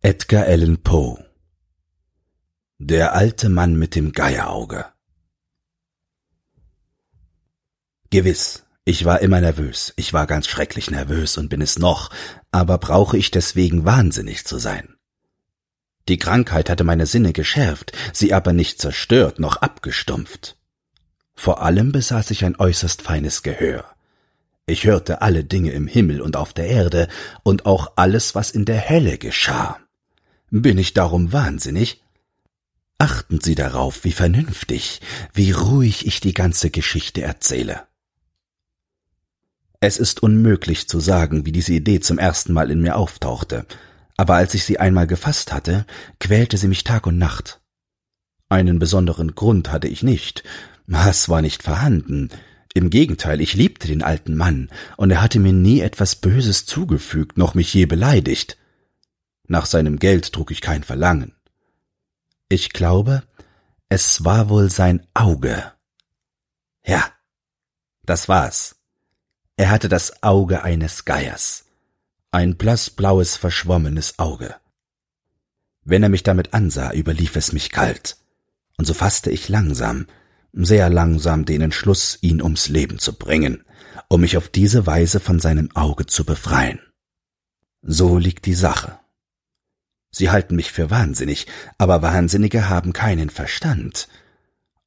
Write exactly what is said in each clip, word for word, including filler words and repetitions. Edgar Allan Poe Der alte Mann mit dem Geierauge. Gewiss, ich war immer nervös, ich war ganz schrecklich nervös und bin es noch, aber brauche ich deswegen wahnsinnig zu sein? Die Krankheit hatte meine Sinne geschärft, sie aber nicht zerstört noch abgestumpft. Vor allem besaß ich ein äußerst feines Gehör. Ich hörte alle Dinge im Himmel und auf der Erde und auch alles, was in der Hölle geschah. Bin ich darum wahnsinnig? Achten Sie darauf, wie vernünftig, wie ruhig ich die ganze Geschichte erzähle. Es ist unmöglich zu sagen, wie diese Idee zum ersten Mal in mir auftauchte, aber als ich sie einmal gefasst hatte, quälte sie mich Tag und Nacht. Einen besonderen Grund hatte ich nicht, Haß war nicht vorhanden. Im Gegenteil, ich liebte den alten Mann, und er hatte mir nie etwas Böses zugefügt, noch mich je beleidigt. Nach seinem Geld trug ich kein Verlangen. Ich glaube, es war wohl sein Auge. Ja, das war's. Er hatte das Auge eines Geiers. Ein blassblaues, verschwommenes Auge. Wenn er mich damit ansah, überlief es mich kalt. Und so fasste ich langsam, sehr langsam den Entschluss, ihn ums Leben zu bringen, um mich auf diese Weise von seinem Auge zu befreien. So liegt die Sache. Sie halten mich für wahnsinnig, aber Wahnsinnige haben keinen Verstand.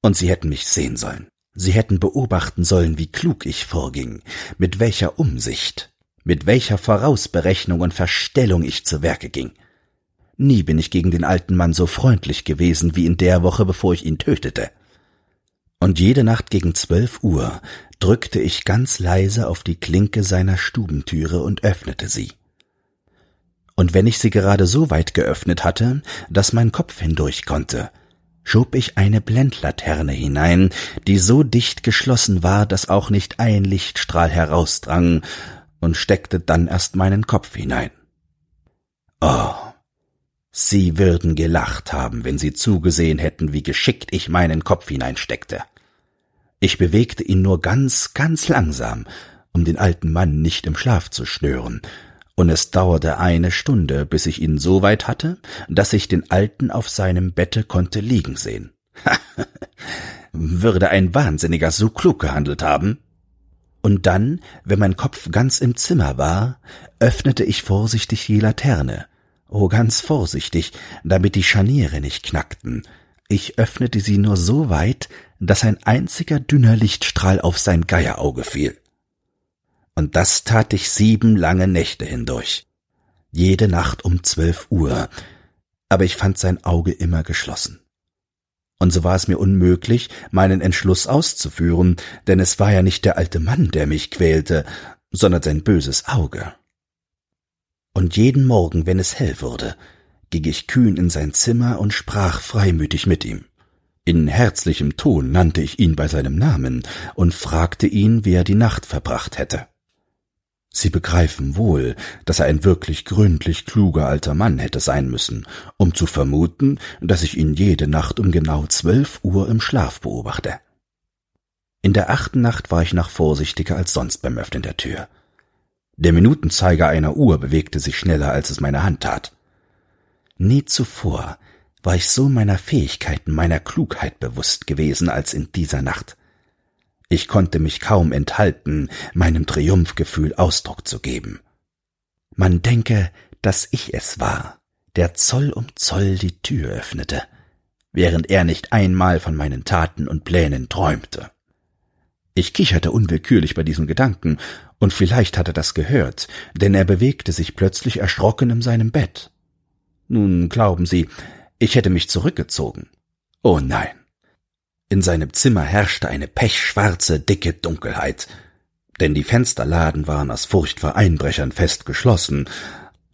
Und sie hätten mich sehen sollen. Sie hätten beobachten sollen, wie klug ich vorging, mit welcher Umsicht, mit welcher Vorausberechnung und Verstellung ich zu Werke ging. Nie bin ich gegen den alten Mann so freundlich gewesen wie in der Woche, bevor ich ihn tötete. Und jede Nacht gegen zwölf Uhr drückte ich ganz leise auf die Klinke seiner Stubentüre und öffnete sie. Und wenn ich sie gerade so weit geöffnet hatte, dass mein Kopf hindurch konnte, schob ich eine Blendlaterne hinein, die so dicht geschlossen war, dass auch nicht ein Lichtstrahl herausdrang, und steckte dann erst meinen Kopf hinein. Oh! Sie würden gelacht haben, wenn Sie zugesehen hätten, wie geschickt ich meinen Kopf hineinsteckte. Ich bewegte ihn nur ganz, ganz langsam, um den alten Mann nicht im Schlaf zu stören, und es dauerte eine Stunde, bis ich ihn so weit hatte, dass ich den Alten auf seinem Bette konnte liegen sehen. Würde ein Wahnsinniger so klug gehandelt haben? Und dann, wenn mein Kopf ganz im Zimmer war, öffnete ich vorsichtig die Laterne. Oh, ganz vorsichtig, damit die Scharniere nicht knackten. Ich öffnete sie nur so weit, dass ein einziger dünner Lichtstrahl auf sein Geierauge fiel. Und das tat ich sieben lange Nächte hindurch. Jede Nacht um zwölf Uhr. Aber ich fand sein Auge immer geschlossen. Und so war es mir unmöglich, meinen Entschluss auszuführen, denn es war ja nicht der alte Mann, der mich quälte, sondern sein böses Auge. Und jeden Morgen, wenn es hell wurde, ging ich kühn in sein Zimmer und sprach freimütig mit ihm. In herzlichem Ton nannte ich ihn bei seinem Namen und fragte ihn, wie er die Nacht verbracht hätte. Sie begreifen wohl, dass er ein wirklich gründlich kluger alter Mann hätte sein müssen, um zu vermuten, dass ich ihn jede Nacht um genau zwölf Uhr im Schlaf beobachte. In der achten Nacht war ich noch vorsichtiger als sonst beim Öffnen der Tür. Der Minutenzeiger einer Uhr bewegte sich schneller, als es meine Hand tat. Nie zuvor war ich so meiner Fähigkeiten, meiner Klugheit bewusst gewesen, als in dieser Nacht. Ich konnte mich kaum enthalten, meinem Triumphgefühl Ausdruck zu geben. Man denke, dass ich es war, der Zoll um Zoll die Tür öffnete, während er nicht einmal von meinen Taten und Plänen träumte. Ich kicherte unwillkürlich bei diesem Gedanken, und vielleicht hat er das gehört, denn er bewegte sich plötzlich erschrocken in seinem Bett. Nun glauben Sie, ich hätte mich zurückgezogen. Oh nein! In seinem Zimmer herrschte eine pechschwarze, dicke Dunkelheit, denn die Fensterladen waren aus Furcht vor Einbrechern fest geschlossen,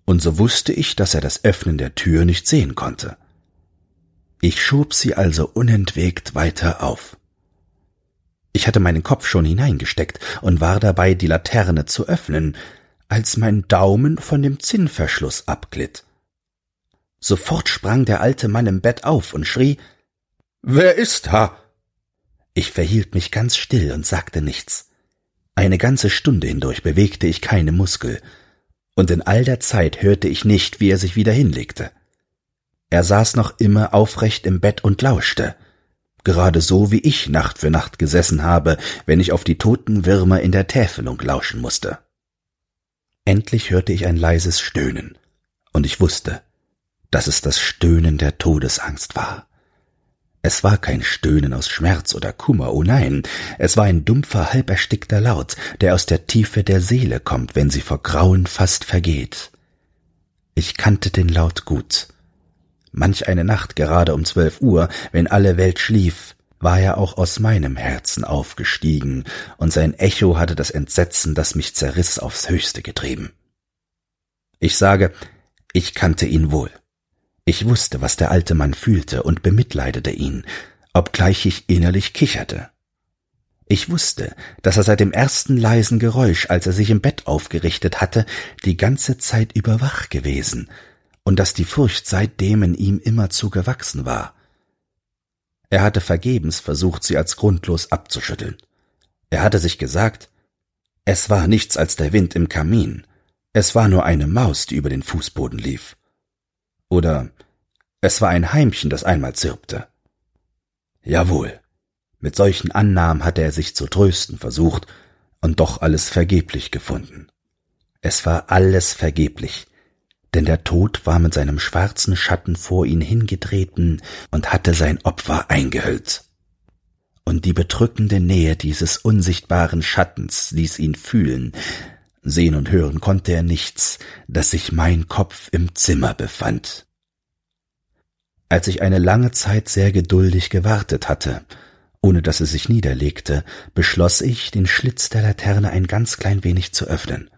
und so wusste ich, dass er das Öffnen der Tür nicht sehen konnte. Ich schob sie also unentwegt weiter auf. Ich hatte meinen Kopf schon hineingesteckt und war dabei, die Laterne zu öffnen, als mein Daumen von dem Zinnverschluss abglitt. Sofort sprang der alte Mann im Bett auf und schrie, »Wer ist da?« Ich verhielt mich ganz still und sagte nichts. Eine ganze Stunde hindurch bewegte ich keine Muskel, und in all der Zeit hörte ich nicht, wie er sich wieder hinlegte. Er saß noch immer aufrecht im Bett und lauschte, gerade so, wie ich Nacht für Nacht gesessen habe, wenn ich auf die toten Würmer in der Täfelung lauschen musste. Endlich hörte ich ein leises Stöhnen, und ich wusste, dass es das Stöhnen der Todesangst war. Es war kein Stöhnen aus Schmerz oder Kummer, oh nein, es war ein dumpfer, halb erstickter Laut, der aus der Tiefe der Seele kommt, wenn sie vor Grauen fast vergeht. Ich kannte den Laut gut. Manch eine Nacht, gerade um zwölf Uhr, wenn alle Welt schlief, war er auch aus meinem Herzen aufgestiegen, und sein Echo hatte das Entsetzen, das mich zerriss, aufs Höchste getrieben. Ich sage, ich kannte ihn wohl. Ich wusste, was der alte Mann fühlte und bemitleidete ihn, obgleich ich innerlich kicherte. Ich wusste, dass er seit dem ersten leisen Geräusch, als er sich im Bett aufgerichtet hatte, die ganze Zeit über wach gewesen und dass die Furcht seitdem in ihm immerzu gewachsen war. Er hatte vergebens versucht, sie als grundlos abzuschütteln. Er hatte sich gesagt, es war nichts als der Wind im Kamin, es war nur eine Maus, die über den Fußboden lief. Oder es war ein Heimchen, das einmal zirpte. Jawohl, mit solchen Annahmen hatte er sich zu trösten versucht und doch alles vergeblich gefunden. Es war alles vergeblich, denn der Tod war mit seinem schwarzen Schatten vor ihn hingetreten und hatte sein Opfer eingehüllt. Und die bedrückende Nähe dieses unsichtbaren Schattens ließ ihn fühlen. Sehen und hören konnte er nichts, dass sich mein Kopf im Zimmer befand. Als ich eine lange Zeit sehr geduldig gewartet hatte, ohne dass es sich niederlegte, beschloss ich, den Schlitz der Laterne ein ganz klein wenig zu öffnen.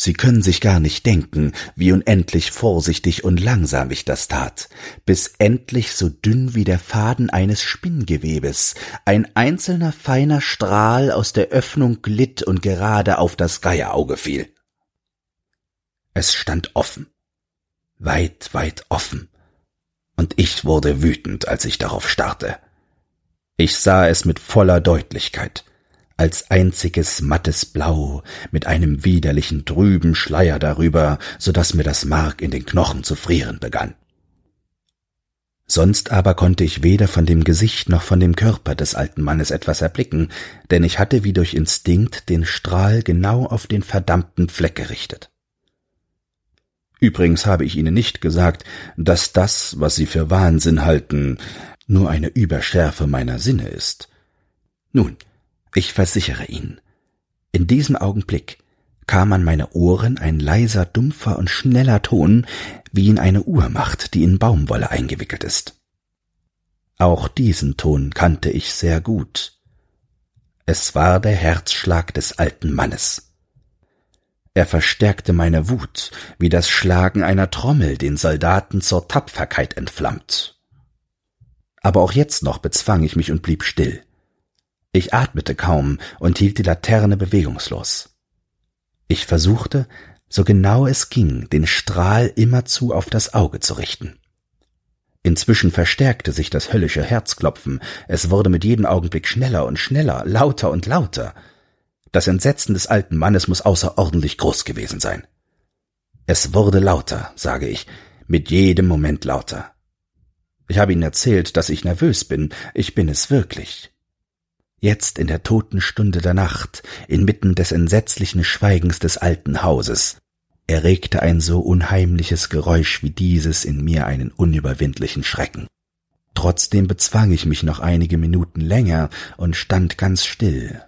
Sie können sich gar nicht denken, wie unendlich vorsichtig und langsam ich das tat, bis endlich so dünn wie der Faden eines Spinngewebes ein einzelner feiner Strahl aus der Öffnung glitt und gerade auf das Geierauge fiel. Es stand offen, weit, weit offen, und ich wurde wütend, als ich darauf starrte. Ich sah es mit voller Deutlichkeit, als einziges mattes Blau mit einem widerlichen trüben Schleier darüber, so daß mir das Mark in den Knochen zu frieren begann. Sonst aber konnte ich weder von dem Gesicht noch von dem Körper des alten Mannes etwas erblicken, denn ich hatte wie durch Instinkt den Strahl genau auf den verdammten Fleck gerichtet. Übrigens habe ich Ihnen nicht gesagt, dass das, was Sie für Wahnsinn halten, nur eine Überschärfe meiner Sinne ist. Nun, ich versichere Ihnen, in diesem Augenblick kam an meine Ohren ein leiser, dumpfer und schneller Ton, wie ihn eine Uhr macht, die in Baumwolle eingewickelt ist. Auch diesen Ton kannte ich sehr gut. Es war der Herzschlag des alten Mannes. Er verstärkte meine Wut, wie das Schlagen einer Trommel den Soldaten zur Tapferkeit entflammt. Aber auch jetzt noch bezwang ich mich und blieb still. Ich atmete kaum und hielt die Laterne bewegungslos. Ich versuchte, so genau es ging, den Strahl immerzu auf das Auge zu richten. Inzwischen verstärkte sich das höllische Herzklopfen, es wurde mit jedem Augenblick schneller und schneller, lauter und lauter. Das Entsetzen des alten Mannes muss außerordentlich groß gewesen sein. Es wurde lauter, sage ich, mit jedem Moment lauter. Ich habe Ihnen erzählt, dass ich nervös bin, ich bin es wirklich. Jetzt in der toten Stunde der Nacht, inmitten des entsetzlichen Schweigens des alten Hauses, erregte ein so unheimliches Geräusch wie dieses in mir einen unüberwindlichen Schrecken. Trotzdem bezwang ich mich noch einige Minuten länger und stand ganz still.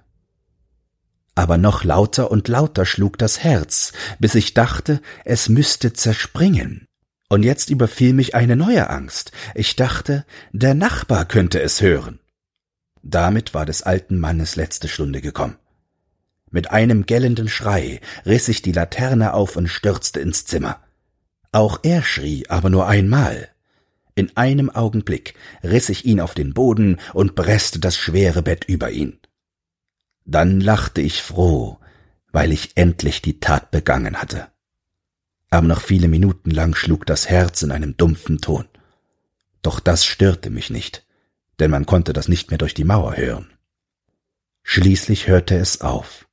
Aber noch lauter und lauter schlug das Herz, bis ich dachte, es müsste zerspringen. Und jetzt überfiel mich eine neue Angst. Ich dachte, der Nachbar könnte es hören. Damit war des alten Mannes letzte Stunde gekommen. Mit einem gellenden Schrei riss ich die Laterne auf und stürzte ins Zimmer. Auch er schrie, aber nur einmal. In einem Augenblick riss ich ihn auf den Boden und presste das schwere Bett über ihn. Dann lachte ich froh, weil ich endlich die Tat begangen hatte. Aber noch viele Minuten lang schlug das Herz in einem dumpfen Ton. Doch das störte mich nicht, denn man konnte das nicht mehr durch die Mauer hören. Schließlich hörte es auf,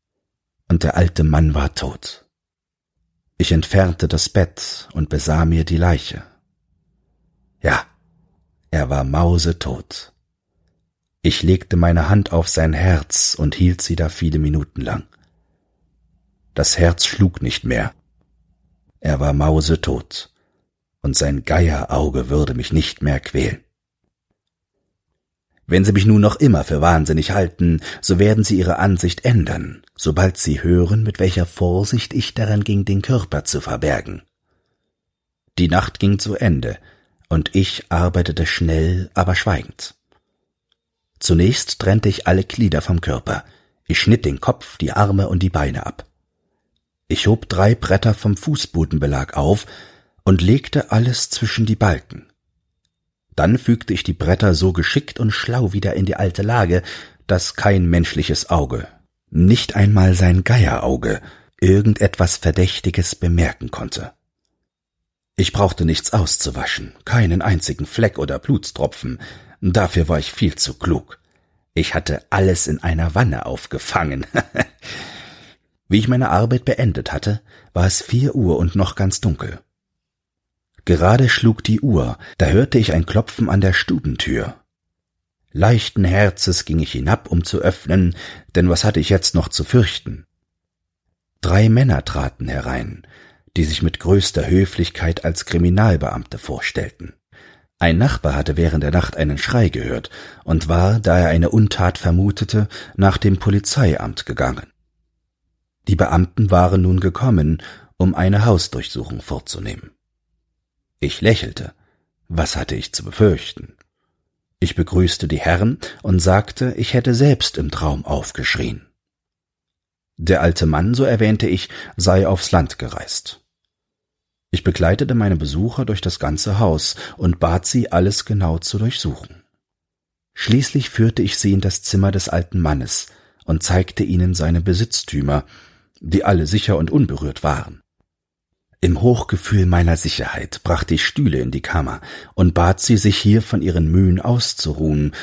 und der alte Mann war tot. Ich entfernte das Bett und besah mir die Leiche. Ja, er war mausetot. Ich legte meine Hand auf sein Herz und hielt sie da viele Minuten lang. Das Herz schlug nicht mehr. Er war mausetot, und sein Geierauge würde mich nicht mehr quälen. Wenn Sie mich nun noch immer für wahnsinnig halten, so werden Sie Ihre Ansicht ändern, sobald Sie hören, mit welcher Vorsicht ich daran ging, den Körper zu verbergen. Die Nacht ging zu Ende, und ich arbeitete schnell, aber schweigend. Zunächst trennte ich alle Glieder vom Körper. Ich schnitt den Kopf, die Arme und die Beine ab. Ich hob drei Bretter vom Fußbodenbelag auf und legte alles zwischen die Balken. Dann fügte ich die Bretter so geschickt und schlau wieder in die alte Lage, dass kein menschliches Auge, nicht einmal sein Geierauge, irgendetwas Verdächtiges bemerken konnte. Ich brauchte nichts auszuwaschen, keinen einzigen Fleck oder Blutstropfen. Dafür war ich viel zu klug. Ich hatte alles in einer Wanne aufgefangen. Wie ich meine Arbeit beendet hatte, war es vier Uhr und noch ganz dunkel. Gerade schlug die Uhr, da hörte ich ein Klopfen an der Stubentür. Leichten Herzens ging ich hinab, um zu öffnen, denn was hatte ich jetzt noch zu fürchten? Drei Männer traten herein, die sich mit größter Höflichkeit als Kriminalbeamte vorstellten. Ein Nachbar hatte während der Nacht einen Schrei gehört und war, da er eine Untat vermutete, nach dem Polizeiamt gegangen. Die Beamten waren nun gekommen, um eine Hausdurchsuchung vorzunehmen. Ich lächelte. Was hatte ich zu befürchten? Ich begrüßte die Herren und sagte, ich hätte selbst im Traum aufgeschrien. Der alte Mann, so erwähnte ich, sei aufs Land gereist. Ich begleitete meine Besucher durch das ganze Haus und bat sie, alles genau zu durchsuchen. Schließlich führte ich sie in das Zimmer des alten Mannes und zeigte ihnen seine Besitztümer, die alle sicher und unberührt waren. Im Hochgefühl meiner Sicherheit brachte ich Stühle in die Kammer und bat sie, sich hier von ihren Mühen auszuruhen,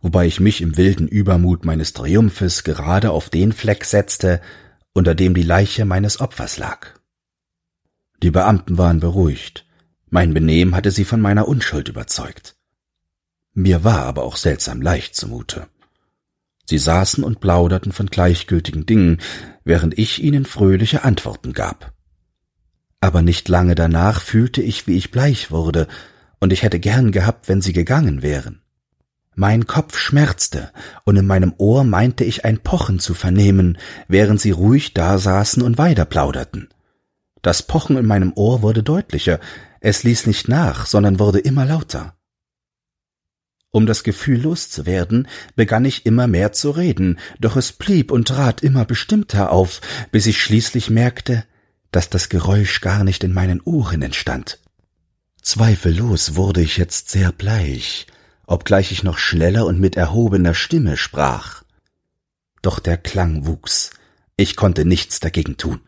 wobei ich mich im wilden Übermut meines Triumphes gerade auf den Fleck setzte, unter dem die Leiche meines Opfers lag. Die Beamten waren beruhigt. Mein Benehmen hatte sie von meiner Unschuld überzeugt. Mir war aber auch seltsam leicht zumute. Sie saßen und plauderten von gleichgültigen Dingen, während ich ihnen fröhliche Antworten gab. Aber nicht lange danach fühlte ich, wie ich bleich wurde, und ich hätte gern gehabt, wenn sie gegangen wären. Mein Kopf schmerzte, und in meinem Ohr meinte ich ein Pochen zu vernehmen, während sie ruhig dasaßen und weiter plauderten. Das Pochen in meinem Ohr wurde deutlicher, es ließ nicht nach, sondern wurde immer lauter. Um das Gefühl loszuwerden, begann ich immer mehr zu reden, doch es blieb und trat immer bestimmter auf, bis ich schließlich merkte, dass das Geräusch gar nicht in meinen Ohren entstand. Zweifellos wurde ich jetzt sehr bleich, obgleich ich noch schneller und mit erhobener Stimme sprach. Doch der Klang wuchs, ich konnte nichts dagegen tun.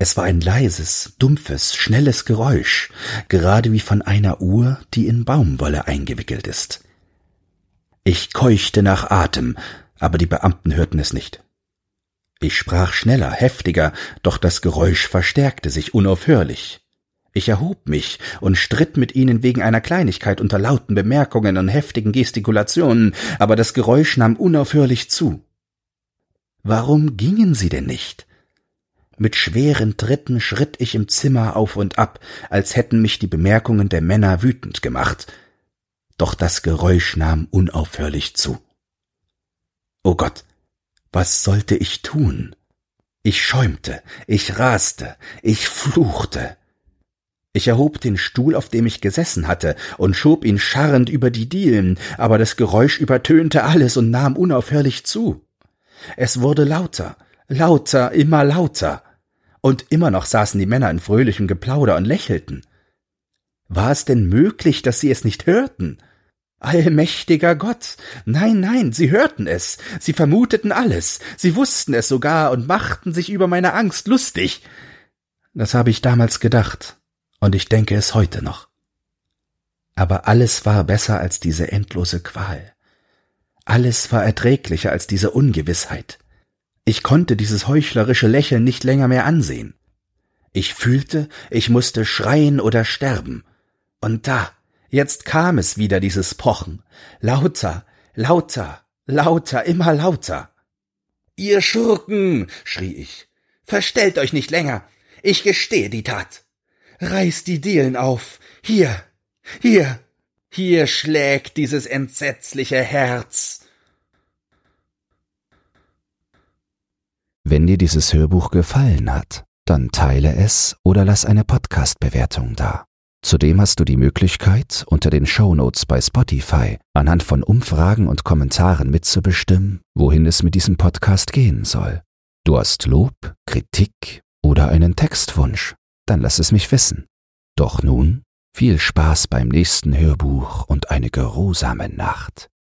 Es war ein leises, dumpfes, schnelles Geräusch, gerade wie von einer Uhr, die in Baumwolle eingewickelt ist. Ich keuchte nach Atem, aber die Beamten hörten es nicht. Ich sprach schneller, heftiger, doch das Geräusch verstärkte sich unaufhörlich. Ich erhob mich und stritt mit ihnen wegen einer Kleinigkeit unter lauten Bemerkungen und heftigen Gestikulationen, aber das Geräusch nahm unaufhörlich zu. Warum gingen sie denn nicht? Mit schweren Tritten schritt ich im Zimmer auf und ab, als hätten mich die Bemerkungen der Männer wütend gemacht. Doch das Geräusch nahm unaufhörlich zu. Oh Gott! Was sollte ich tun? Ich schäumte, ich raste, ich fluchte. Ich erhob den Stuhl, auf dem ich gesessen hatte, und schob ihn scharrend über die Dielen, aber das Geräusch übertönte alles und nahm unaufhörlich zu. Es wurde lauter, lauter, immer lauter. Und immer noch saßen die Männer in fröhlichem Geplauder und lächelten. War es denn möglich, dass sie es nicht hörten? Allmächtiger Gott! Nein, nein, sie hörten es, sie vermuteten alles, sie wussten es sogar und machten sich über meine Angst lustig. Das habe ich damals gedacht, und ich denke es heute noch. Aber alles war besser als diese endlose Qual. Alles war erträglicher als diese Ungewissheit. Ich konnte dieses heuchlerische Lächeln nicht länger mehr ansehen. Ich fühlte, ich musste schreien oder sterben. Und da, jetzt kam es wieder, dieses Pochen. Lauter, lauter, lauter, immer lauter. »Ihr Schurken«, schrie ich, »verstellt euch nicht länger. Ich gestehe die Tat. Reißt die Dehlen auf. Hier, hier, hier schlägt dieses entsetzliche Herz.« Wenn dir dieses Hörbuch gefallen hat, dann teile es oder lass eine Podcast-Bewertung da. Zudem hast du die Möglichkeit, unter den Shownotes bei Spotify anhand von Umfragen und Kommentaren mitzubestimmen, wohin es mit diesem Podcast gehen soll. Du hast Lob, Kritik oder einen Textwunsch? Dann lass es mich wissen. Doch nun, viel Spaß beim nächsten Hörbuch und eine geruhsame Nacht.